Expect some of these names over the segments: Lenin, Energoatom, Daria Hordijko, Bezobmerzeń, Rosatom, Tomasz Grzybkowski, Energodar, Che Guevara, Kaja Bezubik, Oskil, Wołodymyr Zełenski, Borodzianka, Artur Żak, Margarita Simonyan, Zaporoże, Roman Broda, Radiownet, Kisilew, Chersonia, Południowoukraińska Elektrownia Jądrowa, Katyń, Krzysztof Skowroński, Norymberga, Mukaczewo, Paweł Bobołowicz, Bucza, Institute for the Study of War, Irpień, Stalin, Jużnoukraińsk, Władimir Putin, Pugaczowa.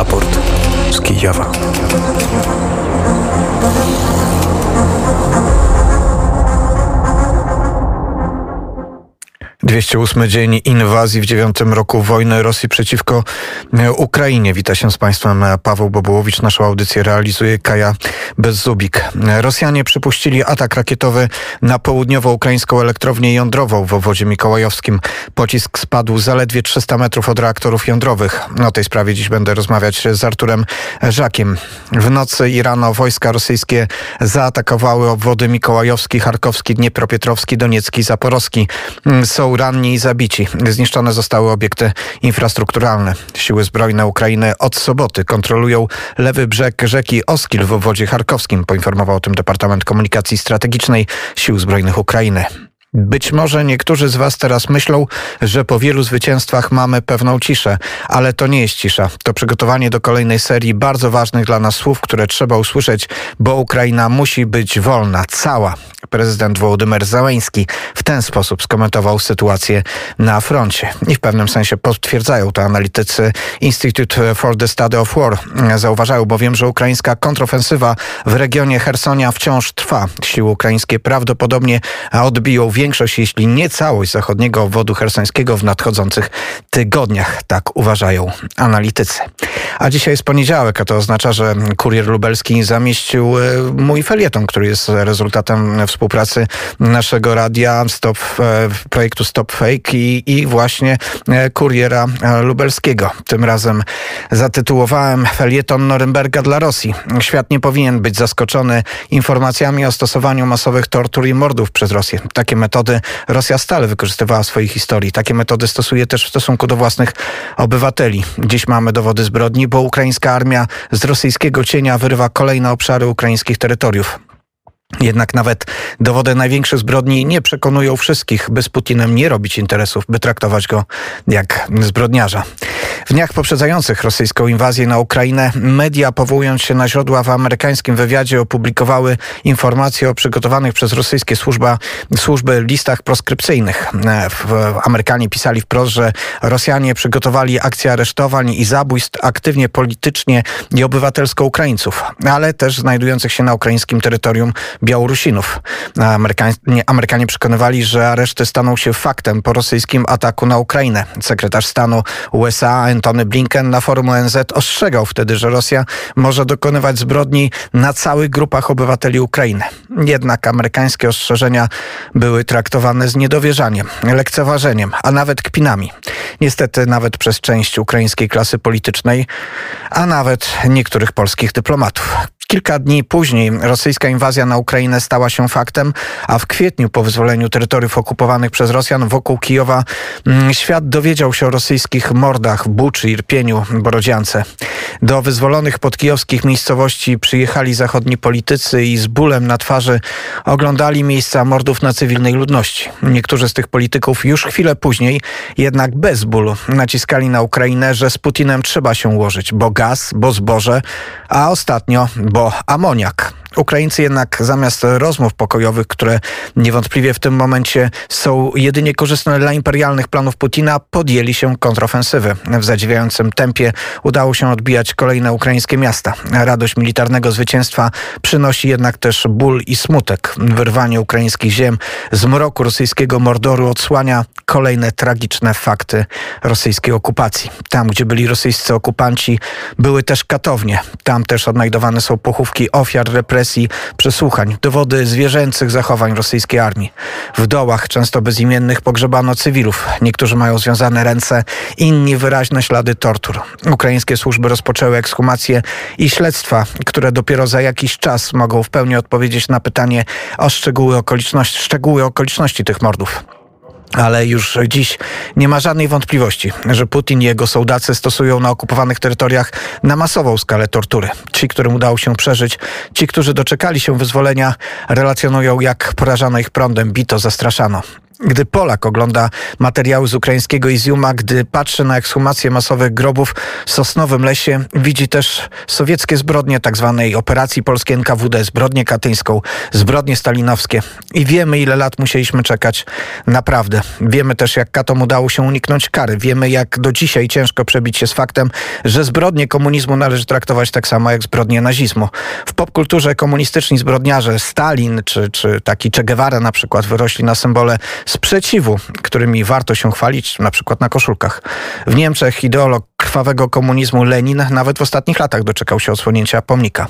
Raport z Kijowa. Dwieście ósmy dzień inwazji w 9. roku wojny Rosji przeciwko Ukrainie. Wita się z Państwem Paweł Bobołowicz. Naszą audycję realizuje Kaja Bezubik. Rosjanie przypuścili atak rakietowy na południowoukraińską elektrownię jądrową w obwodzie mikołajowskim. Pocisk spadł zaledwie 300 metrów od reaktorów jądrowych. O tej sprawie dziś będę rozmawiać z Arturem Żakiem. W nocy i rano wojska rosyjskie zaatakowały obwody mikołajowski, charkowski, dniepropietrowski, doniecki i zaporowski. Są ranni i zabici. Zniszczone zostały obiekty infrastrukturalne. Siły zbrojne Ukrainy od soboty kontrolują lewy brzeg rzeki Oskil w obwodzie charkowskim, poinformował o tym Departament Komunikacji Strategicznej Sił Zbrojnych Ukrainy. Być może niektórzy z Was teraz myślą, że po wielu zwycięstwach mamy pewną ciszę, ale to nie jest cisza. To przygotowanie do kolejnej serii bardzo ważnych dla nas słów, które trzeba usłyszeć, bo Ukraina musi być wolna, cała. Prezydent Wołodymyr Zełenski w ten sposób skomentował sytuację na froncie. I w pewnym sensie potwierdzają to analitycy Institute for the Study of War. Zauważają bowiem, że ukraińska kontrofensywa w regionie Chersonia wciąż trwa. Siły ukraińskie prawdopodobnie odbiją większość, jeśli nie całość zachodniego obwodu chersońskiego w nadchodzących tygodniach. Tak uważają analitycy. A dzisiaj jest poniedziałek, a to oznacza, że Kurier Lubelski zamieścił mój felieton, który jest rezultatem współpracy naszego radia, projektu Stop Fake i właśnie Kuriera Lubelskiego. Tym razem zatytułowałem felieton Norymberga dla Rosji. Świat nie powinien być zaskoczony informacjami o stosowaniu masowych tortur i mordów przez Rosję. Takie metody Rosja stale wykorzystywała w swojej historii. Takie metody stosuje też w stosunku do własnych obywateli. Dziś mamy dowody zbrodni, bo ukraińska armia z rosyjskiego cienia wyrywa kolejne obszary ukraińskich terytoriów. Jednak nawet dowody największych zbrodni nie przekonują wszystkich, by z Putinem nie robić interesów, by traktować go jak zbrodniarza. W dniach poprzedzających rosyjską inwazję na Ukrainę media, powołując się na źródła w amerykańskim wywiadzie, opublikowały informacje o przygotowanych przez rosyjskie służby listach proskrypcyjnych. Amerykanie pisali wprost, że Rosjanie przygotowali akcję aresztowań i zabójstw aktywnie politycznie i obywatelsko Ukraińców, ale też znajdujących się na ukraińskim terytorium Białorusinów. Amerykanie przekonywali, że areszty staną się faktem po rosyjskim ataku na Ukrainę. Sekretarz stanu USA Antony Blinken na forum ONZ ostrzegał wtedy, że Rosja może dokonywać zbrodni na całych grupach obywateli Ukrainy. Jednak amerykańskie ostrzeżenia były traktowane z niedowierzaniem, lekceważeniem, a nawet kpinami. Niestety nawet przez część ukraińskiej klasy politycznej, a nawet niektórych polskich dyplomatów. Kilka dni później rosyjska inwazja na Ukrainę stała się faktem, a w kwietniu po wyzwoleniu terytoriów okupowanych przez Rosjan wokół Kijowa świat dowiedział się o rosyjskich mordach w Buczy, Irpieniu, Borodziance. Do wyzwolonych podkijowskich miejscowości przyjechali zachodni politycy i z bólem na twarzy oglądali miejsca mordów na cywilnej ludności. Niektórzy z tych polityków już chwilę później, jednak bez bólu, naciskali na Ukrainę, że z Putinem trzeba się ułożyć, bo gaz, bo zboże, a ostatnio bo amoniak. Ukraińcy jednak zamiast rozmów pokojowych, które niewątpliwie w tym momencie są jedynie korzystne dla imperialnych planów Putina, podjęli się kontrofensywy. W zadziwiającym tempie udało się odbijać kolejne ukraińskie miasta. Radość militarnego zwycięstwa przynosi jednak też ból i smutek. Wyrwanie ukraińskich ziem z mroku rosyjskiego mordoru odsłania kolejne tragiczne fakty rosyjskiej okupacji. Tam, gdzie byli rosyjscy okupanci, były też katownie. Tam też odnajdowane są pochówki ofiar represji, przesłuchań, dowody zwierzęcych zachowań rosyjskiej armii. W dołach, często bezimiennych, pogrzebano cywilów. Niektórzy mają związane ręce, inni wyraźne ślady tortur. Ukraińskie służby rozpoczęły ekshumacje i śledztwa, które dopiero za jakiś czas mogą w pełni odpowiedzieć na pytanie o szczegóły okoliczności tych mordów. Ale już dziś nie ma żadnej wątpliwości, że Putin i jego sołdacy stosują na okupowanych terytoriach na masową skalę tortury. Ci, którym udało się przeżyć, ci, którzy doczekali się wyzwolenia, relacjonują, jak porażano ich prądem, bito, zastraszano. Gdy Polak ogląda materiały z ukraińskiego Izjuma, gdy patrzy na ekshumację masowych grobów w Sosnowym Lesie, widzi też sowieckie zbrodnie tzw. operacji polskiej NKWD, zbrodnię katyńską, zbrodnie stalinowskie. I wiemy, ile lat musieliśmy czekać naprawdę. Wiemy też, jak katom udało się uniknąć kary. Wiemy, jak do dzisiaj ciężko przebić się z faktem, że zbrodnie komunizmu należy traktować tak samo jak zbrodnie nazizmu. W popkulturze komunistyczni zbrodniarze, Stalin czy taki Che Guevara na przykład, wyrośli na symbole sprzeciwu, którymi warto się chwalić, na przykład na koszulkach. W Niemczech ideolog krwawego komunizmu Lenin nawet w ostatnich latach doczekał się odsłonięcia pomnika.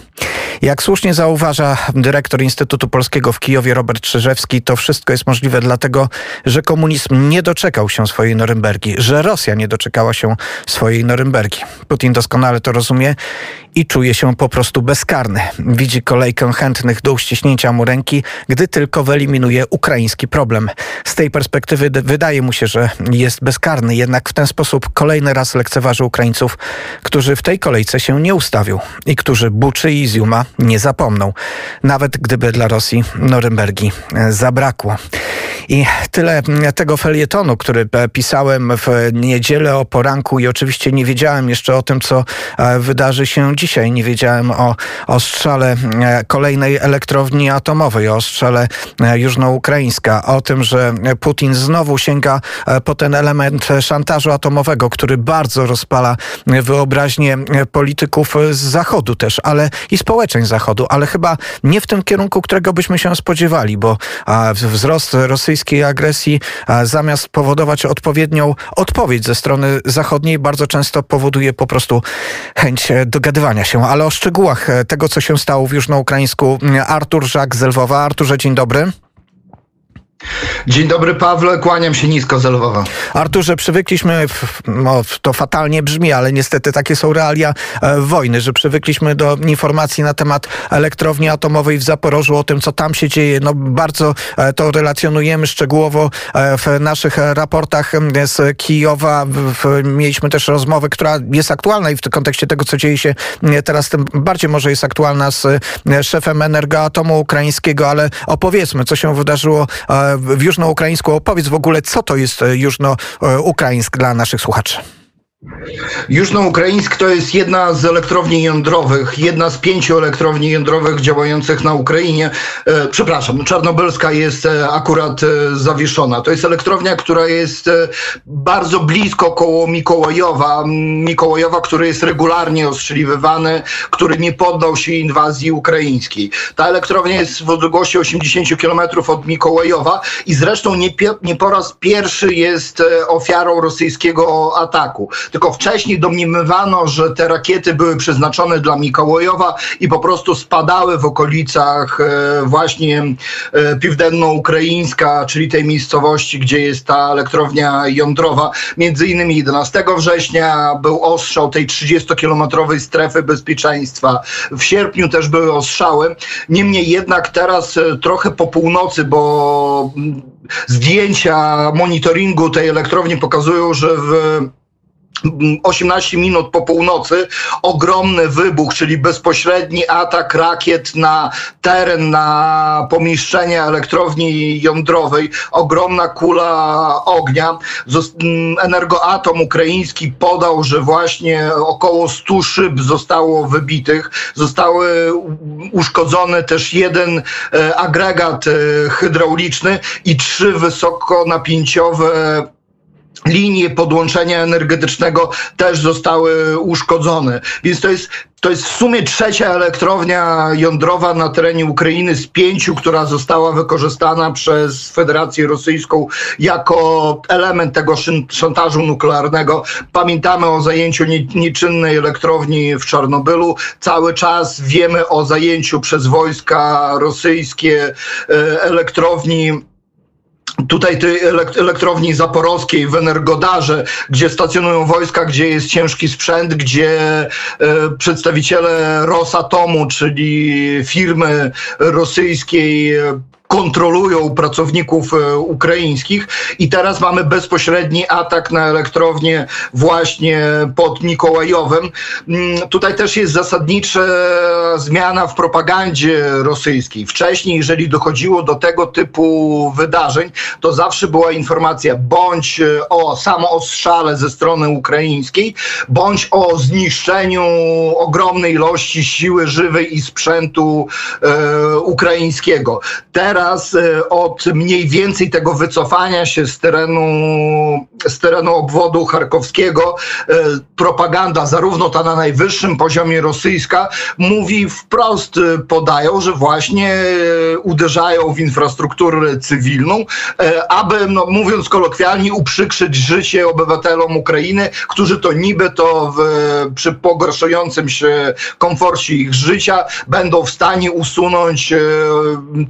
Jak słusznie zauważa dyrektor Instytutu Polskiego w Kijowie Robert Czyżewski, to wszystko jest możliwe dlatego, że komunizm nie doczekał się swojej Norymbergi, że Rosja nie doczekała się swojej Norymbergi. Putin doskonale to rozumie i czuje się po prostu bezkarny. Widzi kolejkę chętnych do uściśnięcia mu ręki, gdy tylko wyeliminuje ukraiński problem. Z tej perspektywy wydaje mu się, że jest bezkarny, jednak w ten sposób kolejny raz lekceważy Ukraińców, którzy w tej kolejce się nie ustawią i którzy Buczy i Izjuma nie zapomną, nawet gdyby dla Rosji Norymbergi zabrakło. I tyle tego felietonu, który pisałem w niedzielę o poranku, i oczywiście nie wiedziałem jeszcze o tym, co wydarzy się dzisiaj. Nie wiedziałem o strzale kolejnej elektrowni atomowej, o strzale Jużnoukraińska, o tym, że Putin znowu sięga po ten element szantażu atomowego, który bardzo rozpala wyobraźnię polityków z Zachodu też, ale i społeczeństw Zachodu, ale chyba nie w tym kierunku, którego byśmy się spodziewali, bo wzrost rosyjski agresji, zamiast powodować odpowiednią odpowiedź ze strony zachodniej, bardzo często powoduje po prostu chęć dogadywania się. Ale o szczegółach tego, co się stało w Jużnoukraińsku, Artur Żak z Lwowa. Arturze, dzień dobry. Dzień dobry, Pawle, kłaniam się nisko z Lwowa. Arturze, przywykliśmy, to fatalnie brzmi, ale niestety takie są realia wojny, że przywykliśmy do informacji na temat elektrowni atomowej w Zaporożu, o tym, co tam się dzieje. No, bardzo to relacjonujemy szczegółowo w naszych raportach z Kijowa. Mieliśmy też rozmowę, która jest aktualna i w kontekście tego, co dzieje się teraz, tym bardziej może jest aktualna, z szefem Energoatomu ukraińskiego, ale opowiedzmy, co się wydarzyło w Jużnoukraińsku. Opowiedz w ogóle, co to jest Jużnoukraińsk dla naszych słuchaczy. Jużnoukraińsk to jest jedna z elektrowni jądrowych, jedna z 5 elektrowni jądrowych działających na Ukrainie. Czarnobylska jest akurat zawieszona. To jest elektrownia, która jest bardzo blisko koło Mikołajowa, który jest regularnie ostrzeliwywany, który nie poddał się inwazji ukraińskiej. Ta elektrownia jest w odległości 80 km od Mikołajowa i zresztą nie po raz pierwszy jest ofiarą rosyjskiego ataku. Tylko wcześniej domniemywano, że te rakiety były przeznaczone dla Mikołajowa i po prostu spadały w okolicach właśnie Piwdenno-Ukraińska, czyli tej miejscowości, gdzie jest ta elektrownia jądrowa. Między innymi 11 września był ostrzał tej 30-kilometrowej strefy bezpieczeństwa. W sierpniu też były ostrzały. Niemniej jednak teraz trochę po północy, bo zdjęcia monitoringu tej elektrowni pokazują, że w 18 minut po północy ogromny wybuch, czyli bezpośredni atak rakiet na teren, na pomieszczenie elektrowni jądrowej. Ogromna kula ognia. Energoatom ukraiński podał, że właśnie około 100 szyb zostało wybitych. Zostały uszkodzone też jeden agregat hydrauliczny i 3 wysokonapięciowe linie podłączenia energetycznego też zostały uszkodzone. Więc to jest w sumie 3. elektrownia jądrowa na terenie Ukrainy z 5, która została wykorzystana przez Federację Rosyjską jako element tego szantażu nuklearnego. Pamiętamy o zajęciu nieczynnej elektrowni w Czarnobylu. Cały czas wiemy o zajęciu przez wojska rosyjskie elektrowni, tutaj tej elektrowni zaporowskiej w Energodarze, gdzie stacjonują wojska, gdzie jest ciężki sprzęt, gdzie przedstawiciele Rosatomu, czyli firmy rosyjskiej kontrolują pracowników ukraińskich i teraz mamy bezpośredni atak na elektrownię właśnie pod Mikołajowem. Tutaj też jest zasadnicza zmiana w propagandzie rosyjskiej. Wcześniej, jeżeli dochodziło do tego typu wydarzeń, to zawsze była informacja bądź o samoostrzale ze strony ukraińskiej, bądź o zniszczeniu ogromnej ilości siły żywej i sprzętu ukraińskiego. Teraz od mniej więcej tego wycofania się z terenu obwodu charkowskiego propaganda, zarówno ta na najwyższym poziomie rosyjska, mówi wprost, podają, że właśnie uderzają w infrastrukturę cywilną, aby, no, mówiąc kolokwialnie, uprzykrzyć życie obywatelom Ukrainy, którzy to niby to przy pogarszającym się komforcie ich życia będą w stanie usunąć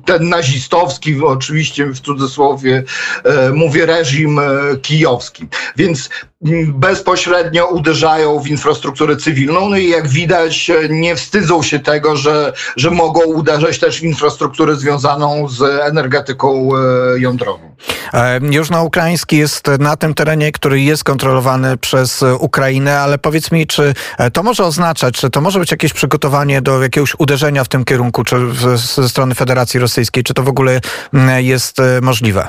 ten nazistowski, oczywiście w cudzysłowie mówię, reżim kijowski. Więc bezpośrednio uderzają w infrastrukturę cywilną, no i jak widać nie wstydzą się tego, że mogą uderzać też w infrastrukturę związaną z energetyką jądrową. Jużnoukraiński jest na tym terenie, który jest kontrolowany przez Ukrainę, ale powiedz mi, czy to może oznaczać, czy to może być jakieś przygotowanie do jakiegoś uderzenia w tym kierunku, czy ze strony Federacji Rosyjskiej, czy to w ogóle jest możliwe?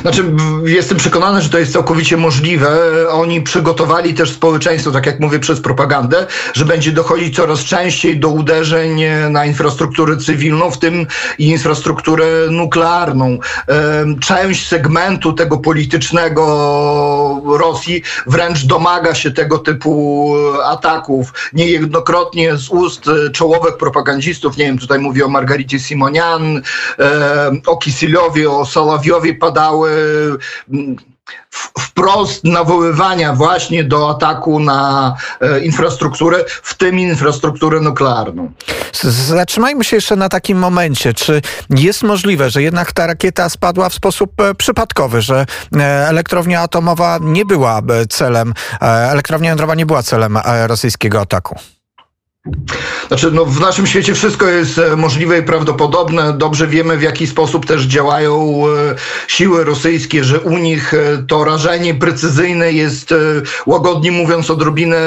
Znaczy, jestem przekonany, że to jest całkowicie możliwe. Oni przygotowali też społeczeństwo, tak jak mówię, przez propagandę, że będzie dochodzić coraz częściej do uderzeń na infrastrukturę cywilną, w tym i infrastrukturę nuklearną. Część segmentu tego politycznego Rosji wręcz domaga się tego typu ataków. Niejednokrotnie z ust czołowych propagandzistów, nie wiem, tutaj mówię o Margaricie Simonyan, o Kisilewie, o Solowiowie, padały wprost nawoływania właśnie do ataku na infrastrukturę, w tym infrastrukturę nuklearną. Zatrzymajmy się jeszcze na takim momencie. Czy jest możliwe, że jednak ta rakieta spadła w sposób przypadkowy, że elektrownia atomowa nie była celem, elektrownia jądrowa nie była celem rosyjskiego ataku? Znaczy, no, w naszym świecie wszystko jest możliwe i prawdopodobne. Dobrze wiemy, w jaki sposób też działają siły rosyjskie, że u nich to rażenie precyzyjne jest, łagodnie mówiąc, odrobinę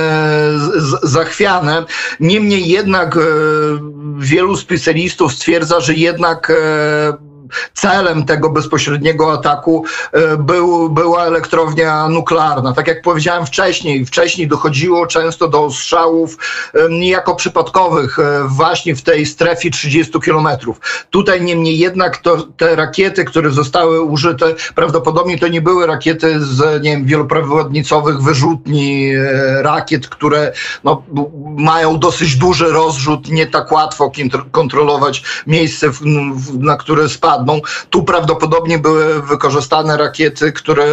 zachwiane. Niemniej jednak wielu specjalistów stwierdza, że jednak celem tego bezpośredniego ataku była elektrownia nuklearna. Tak jak powiedziałem wcześniej dochodziło często do strzałów niejako przypadkowych właśnie w tej strefie 30 kilometrów. Tutaj niemniej jednak te rakiety, które zostały użyte, prawdopodobnie to nie były rakiety z, nie wiem, wieloprawodnicowych wyrzutni rakiet, które, no, mają dosyć duży rozrzut, nie tak łatwo kontrolować miejsce, na które spadł. Tu prawdopodobnie były wykorzystane rakiety, które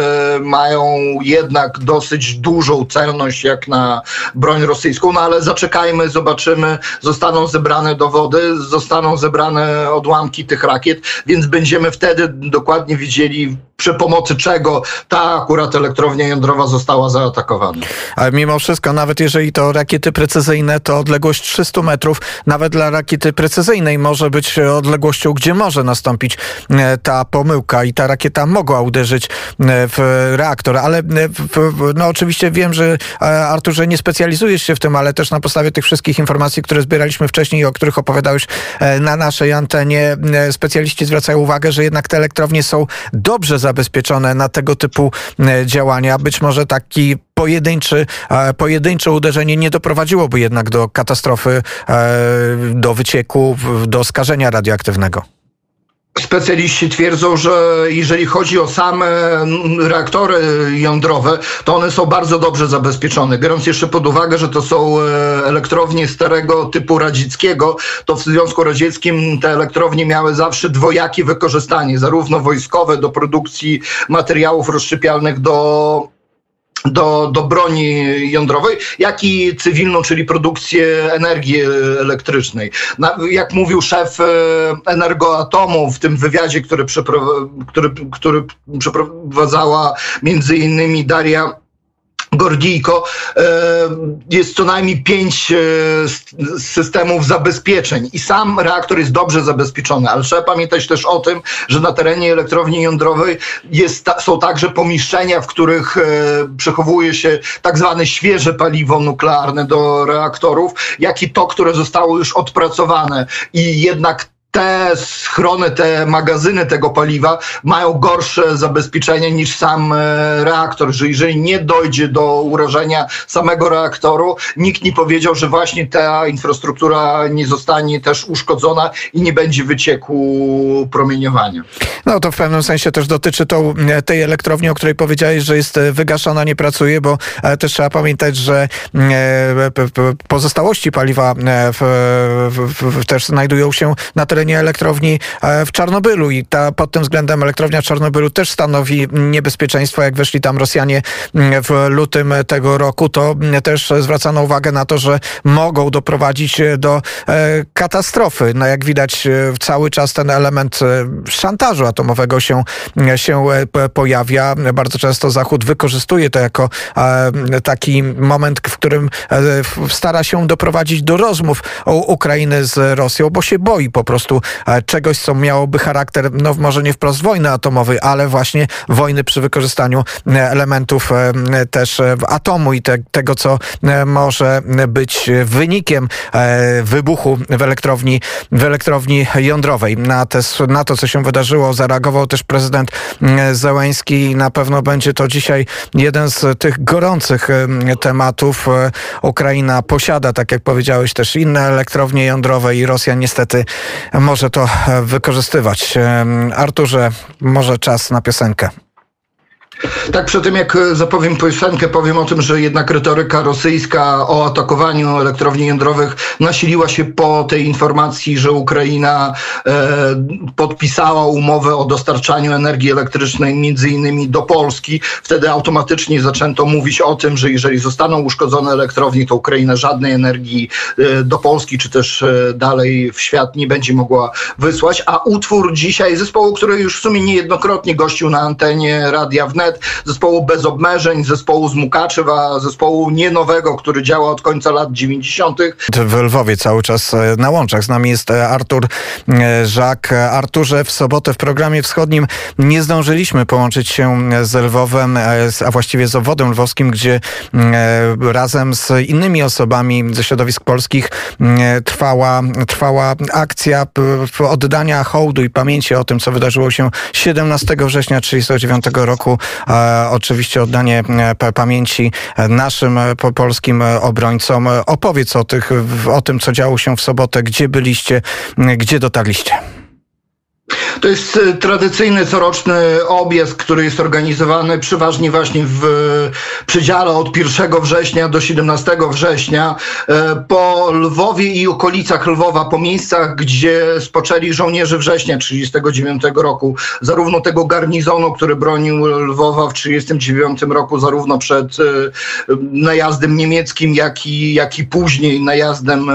mają jednak dosyć dużą celność jak na broń rosyjską, no ale zaczekajmy, zobaczymy, zostaną zebrane dowody, zostaną zebrane odłamki tych rakiet, więc będziemy wtedy dokładnie widzieli, przy pomocy czego ta akurat elektrownia jądrowa została zaatakowana. Ale mimo wszystko, nawet jeżeli to rakiety precyzyjne, to odległość 300 metrów, nawet dla rakiety precyzyjnej, może być odległością, gdzie może nastąpić ta pomyłka i ta rakieta mogła uderzyć w reaktor, ale no oczywiście wiem, że Arturze, nie specjalizujesz się w tym, ale też na podstawie tych wszystkich informacji, które zbieraliśmy wcześniej i o których opowiadałeś na naszej antenie, specjaliści zwracają uwagę, że jednak te elektrownie są dobrze zabezpieczone na tego typu działania. Być może taki pojedyncze uderzenie nie doprowadziłoby jednak do katastrofy, do wycieku, do skażenia radioaktywnego. Specjaliści twierdzą, że jeżeli chodzi o same reaktory jądrowe, to one są bardzo dobrze zabezpieczone. Biorąc jeszcze pod uwagę, że to są elektrownie starego typu radzieckiego, to w Związku Radzieckim te elektrownie miały zawsze dwojakie wykorzystanie, zarówno wojskowe do produkcji materiałów rozszczepialnych do broni jądrowej, jak i cywilną, czyli produkcję energii elektrycznej. Jak mówił szef Energoatomu w tym wywiadzie, który przeprowadzała między innymi Daria Hordijko, jest co najmniej 5 systemów zabezpieczeń i sam reaktor jest dobrze zabezpieczony, ale trzeba pamiętać też o tym, że na terenie elektrowni jądrowej są także pomieszczenia, w których przechowuje się tak zwane świeże paliwo nuklearne do reaktorów, jak i to, które zostało już odpracowane, i jednak te schrony, te magazyny tego paliwa mają gorsze zabezpieczenie niż sam reaktor, że jeżeli nie dojdzie do urażenia samego reaktoru, nikt nie powiedział, że właśnie ta infrastruktura nie zostanie też uszkodzona i nie będzie wycieku promieniowania. No to w pewnym sensie też dotyczy to tej elektrowni, o której powiedziałeś, że jest wygaszana, nie pracuje, bo też trzeba pamiętać, że pozostałości paliwa też znajdują się na terenie elektrowni w Czarnobylu i pod tym względem elektrownia w Czarnobylu też stanowi niebezpieczeństwo. Jak weszli tam Rosjanie w lutym tego roku, to też zwracano uwagę na to, że mogą doprowadzić do katastrofy. No jak widać, cały czas ten element szantażu atomowego się pojawia. Bardzo często Zachód wykorzystuje to jako taki moment, w którym stara się doprowadzić do rozmów Ukrainy z Rosją, bo się boi po prostu czegoś, co miałoby charakter, no może nie wprost wojny atomowej, ale właśnie wojny przy wykorzystaniu elementów też atomu i tego, co może być wynikiem wybuchu w elektrowni jądrowej. Na to, co się wydarzyło, zareagował też prezydent Zełenski i na pewno będzie to dzisiaj jeden z tych gorących tematów. Ukraina posiada, tak jak powiedziałeś, też inne elektrownie jądrowe i Rosja niestety może to wykorzystywać. Arturze, może czas na piosenkę. Tak, przy tym jak zapowiem piosenkę, powiem o tym, że jednak retoryka rosyjska o atakowaniu elektrowni jądrowych nasiliła się po tej informacji, że Ukraina podpisała umowę o dostarczaniu energii elektrycznej między innymi do Polski. Wtedy automatycznie zaczęto mówić o tym, że jeżeli zostaną uszkodzone elektrownie, to Ukraina żadnej energii do Polski czy też dalej w świat nie będzie mogła wysłać. A utwór dzisiaj zespołu, który już w sumie niejednokrotnie gościł na antenie radiownet, zespołu Bezobmerzeń, zespołu z Mukaczewa, zespołu nienowego, który działa od końca lat 90. W Lwowie cały czas na łączach z nami jest Artur Żak. Arturze, w sobotę w programie wschodnim nie zdążyliśmy połączyć się z Lwowem, a właściwie z obwodem lwowskim, gdzie razem z innymi osobami ze środowisk polskich trwała akcja oddania hołdu i pamięci o tym, co wydarzyło się 17 września 1939 roku. Oczywiście oddanie pamięci naszym polskim obrońcom. Opowiedz o tym, co działo się w sobotę, gdzie byliście, gdzie dotarliście. To jest tradycyjny, coroczny objazd, który jest organizowany przeważnie właśnie w przedziale od 1 września do 17 września po Lwowie i okolicach Lwowa, po miejscach, gdzie spoczęli żołnierze września 1939 roku. Zarówno tego garnizonu, który bronił Lwowa w 1939 roku, zarówno przed najazdem niemieckim, jak i później najazdem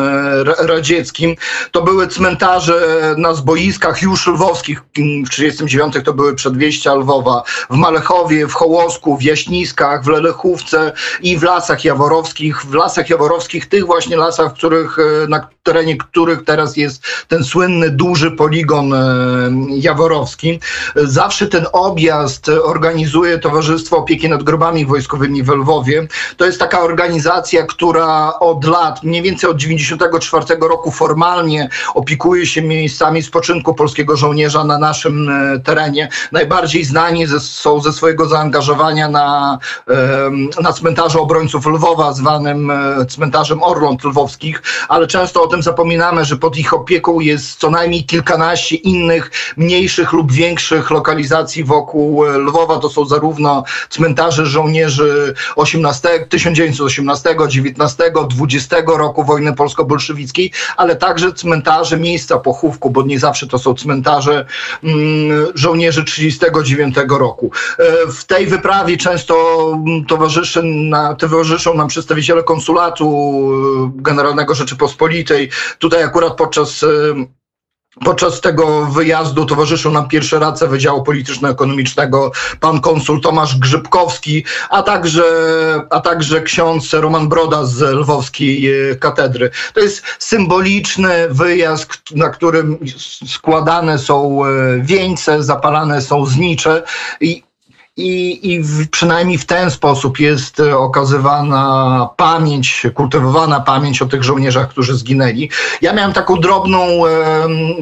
radzieckim. To były cmentarze na zboiskach już lwowskich. W 1939 to były przedwieścia Lwowa, w Malechowie, w Hołosku, w Jaśniskach, w Lelechówce i w Lasach Jaworowskich. W Lasach Jaworowskich, tych właśnie lasach, na terenie których teraz jest ten słynny, duży poligon jaworowski. Zawsze ten objazd organizuje Towarzystwo Opieki nad Grobami Wojskowymi w Lwowie. To jest taka organizacja, która od lat, mniej więcej od 1994 roku formalnie opiekuje się miejscami spoczynku polskiego żołnierza na naszym terenie. Najbardziej znani są ze swojego zaangażowania na cmentarzu obrońców Lwowa, zwanym cmentarzem Orląt Lwowskich, ale często o tym zapominamy, że pod ich opieką jest co najmniej kilkanaście innych mniejszych lub większych lokalizacji wokół Lwowa. To są zarówno cmentarze żołnierzy 1918, 19, 20 roku wojny polsko-bolszewickiej, ale także cmentarze miejsca pochówku, bo nie zawsze to są cmentarze żołnierzy 1939 roku. W tej wyprawie często towarzyszą nam przedstawiciele konsulatu Generalnego Rzeczypospolitej. Tutaj akurat podczas Podczas tego wyjazdu towarzyszył nam pierwszy radca Wydziału Polityczno-Ekonomicznego pan konsul Tomasz Grzybkowski, a także ksiądz Roman Broda z lwowskiej katedry. To jest symboliczny wyjazd, na którym składane są wieńce, zapalane są znicze i przynajmniej w ten sposób jest okazywana pamięć, kultywowana pamięć o tych żołnierzach, którzy zginęli. Ja miałem taką drobną,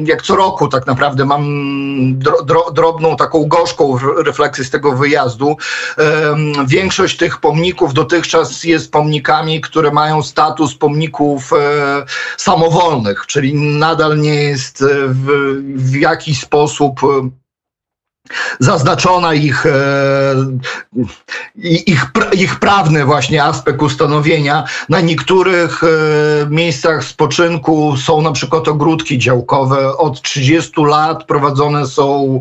jak co roku tak naprawdę mam drobną, taką gorzką refleksję z tego wyjazdu. Większość tych pomników dotychczas jest pomnikami, które mają status pomników samowolnych, czyli nadal nie jest w jakiś sposób zaznaczona ich prawny właśnie aspekt ustanowienia. Na niektórych miejscach spoczynku są na przykład ogródki działkowe. Od 30 lat prowadzone są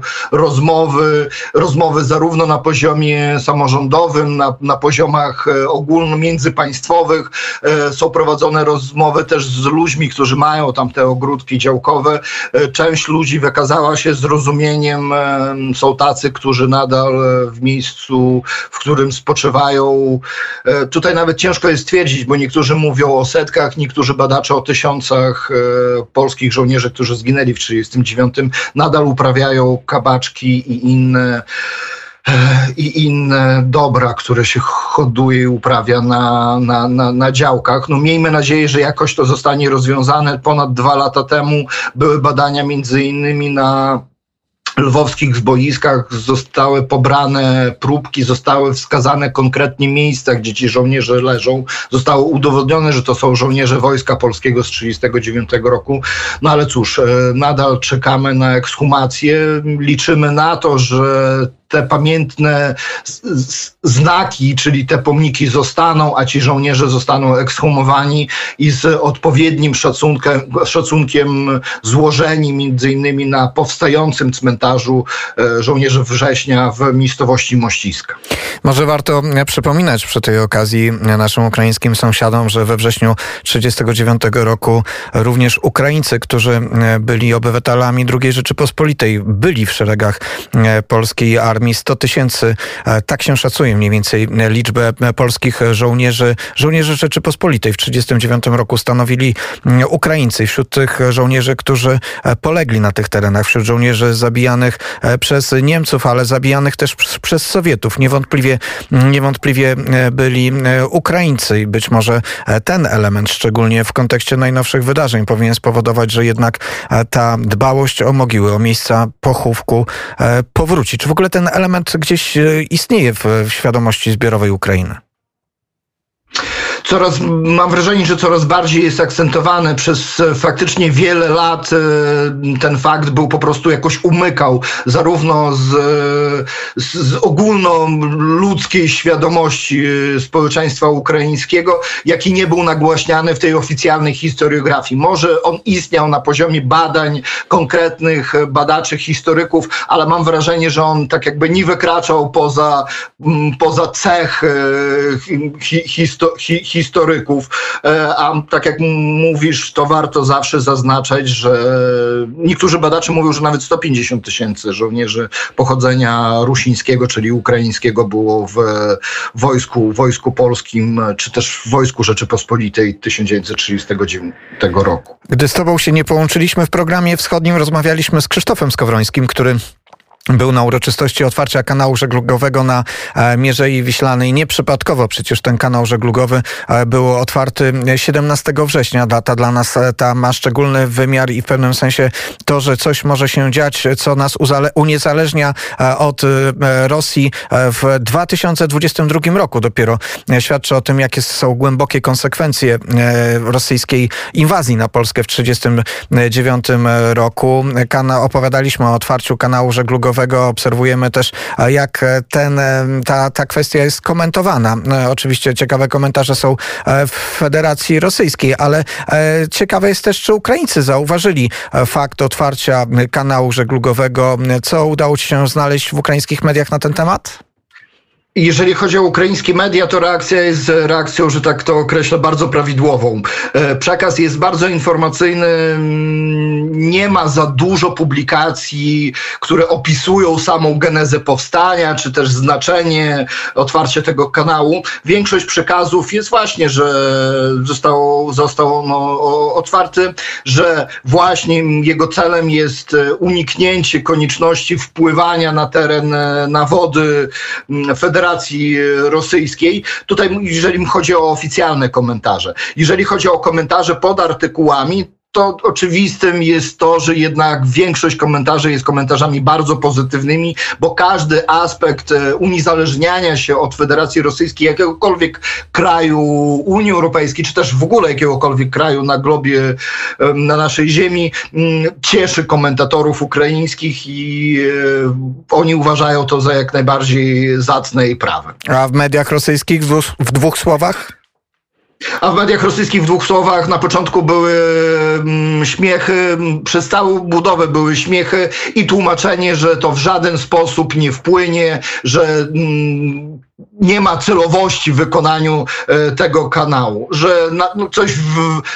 rozmowy zarówno na poziomie samorządowym, na poziomach ogólnomiędzypaństwowych. Są prowadzone rozmowy też z ludźmi, którzy mają tam te ogródki działkowe. Część ludzi wykazała się zrozumieniem. Są tacy, którzy nadal w miejscu, w którym spoczywają. Tutaj nawet ciężko jest stwierdzić, bo niektórzy mówią o setkach, niektórzy badacze o 1000 polskich żołnierzy, którzy zginęli w 1939, nadal uprawiają kabaczki i inne dobra, które się hoduje i uprawia na działkach. No miejmy nadzieję, że jakoś to zostanie rozwiązane. Ponad 2 lata temu były badania między innymi na lwowskich zboiskach, zostały pobrane próbki, zostały wskazane konkretnie miejsca, gdzie ci żołnierze leżą. Zostało udowodnione, że to są żołnierze Wojska Polskiego z 1939 roku. No ale cóż, nadal czekamy na ekshumację. Liczymy na to, że te pamiętne znaki, czyli te pomniki zostaną, a ci żołnierze zostaną ekshumowani i z odpowiednim szacunkiem złożeni między innymi na powstającym cmentarzu żołnierzy Września w miejscowości Mościska. Może warto przypominać przy tej okazji naszym ukraińskim sąsiadom, że we wrześniu 1939 roku również Ukraińcy, którzy byli obywatelami II Rzeczypospolitej, byli w szeregach polskiej armii. 100 tysięcy, tak się szacuje mniej więcej liczbę polskich żołnierzy. Żołnierze Rzeczypospolitej w 1939 roku stanowili Ukraińcy. Wśród tych żołnierzy, którzy polegli na tych terenach, wśród żołnierzy zabijanych przez Niemców, ale zabijanych też przez Sowietów, niewątpliwie byli Ukraińcy. I być może ten element, szczególnie w kontekście najnowszych wydarzeń, powinien spowodować, że jednak ta dbałość o mogiły, o miejsca pochówku powróci. Czy w ogóle ten element gdzieś istnieje w świadomości zbiorowej Ukrainy? Mam wrażenie, że coraz bardziej jest akcentowany. Przez faktycznie wiele lat ten fakt był po prostu jakoś umykał, zarówno z ogólnoludzkiej świadomości społeczeństwa ukraińskiego, jak i nie był nagłaśniany w tej oficjalnej historiografii. Może on istniał na poziomie badań konkretnych badaczy, historyków, ale mam wrażenie, że on tak jakby nie wykraczał poza cech historyków, a tak jak mówisz, to warto zawsze zaznaczać, że niektórzy badacze mówią, że nawet 150 tysięcy żołnierzy pochodzenia rusińskiego, czyli ukraińskiego, było w Wojsku Polskim, czy też w Wojsku Rzeczypospolitej 1939 roku. Gdy z tobą się nie połączyliśmy w programie wschodnim, rozmawialiśmy z Krzysztofem Skowrońskim, który był na uroczystości otwarcia kanału żeglugowego na Mierzei Wiślanej. Nieprzypadkowo przecież ten kanał żeglugowy był otwarty 17 września. Data dla nas ta ma szczególny wymiar i w pewnym sensie to, że coś może się dziać, co nas uniezależnia od Rosji w 2022 roku dopiero, świadczy o tym, jakie są głębokie konsekwencje rosyjskiej inwazji na Polskę w 1939 roku. Opowiadaliśmy o otwarciu kanału żeglugowego. Obserwujemy też, jak ta kwestia jest komentowana. Oczywiście ciekawe komentarze są w Federacji Rosyjskiej, ale ciekawe jest też, czy Ukraińcy zauważyli fakt otwarcia kanału żeglugowego. Co udało ci się znaleźć w ukraińskich mediach na ten temat? Jeżeli chodzi o ukraińskie media, to reakcja jest reakcją, że tak to określę, bardzo prawidłową. Przekaz jest bardzo informacyjny, nie ma za dużo publikacji, które opisują samą genezę powstania, czy też znaczenie otwarcia tego kanału. Większość przekazów jest właśnie, że został on otwarty, że właśnie jego celem jest uniknięcie konieczności wpływania na teren, na wody Federacji Rosyjskiej. Tutaj jeżeli chodzi o oficjalne komentarze. Jeżeli chodzi o komentarze pod artykułami, to oczywistym jest to, że jednak większość komentarzy jest komentarzami bardzo pozytywnymi, bo każdy aspekt uniezależniania się od Federacji Rosyjskiej, jakiegokolwiek kraju Unii Europejskiej, czy też w ogóle jakiegokolwiek kraju na globie, na naszej ziemi, cieszy komentatorów ukraińskich i oni uważają to za jak najbardziej zacne i prawe. A w mediach rosyjskich w dwóch słowach? A w mediach rosyjskich w dwóch słowach na początku były śmiechy, przez całą budowę były śmiechy i tłumaczenie, że to w żaden sposób nie wpłynie, że nie ma celowości w wykonaniu tego kanału, że coś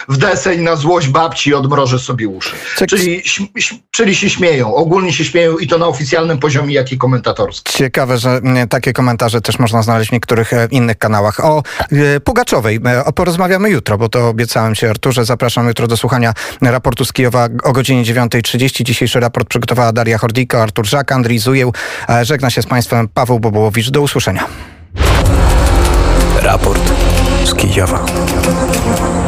w deseń na złość babci odmroży sobie uszy. Czyli się śmieją, ogólnie się śmieją i to na oficjalnym poziomie, jak i komentatorskim. Ciekawe, że takie komentarze też można znaleźć w niektórych innych kanałach. O Pugaczowej porozmawiamy jutro, bo to obiecałem Ci, Arturze. Zapraszam jutro do słuchania raportu z Kijowa o godzinie 9:30. Dzisiejszy raport przygotowała Daria Hordijko, Artur Żak, Andrii Zujeł. Żegna się z Państwem Paweł Bobołowicz. Do usłyszenia. Raport z Kijowa.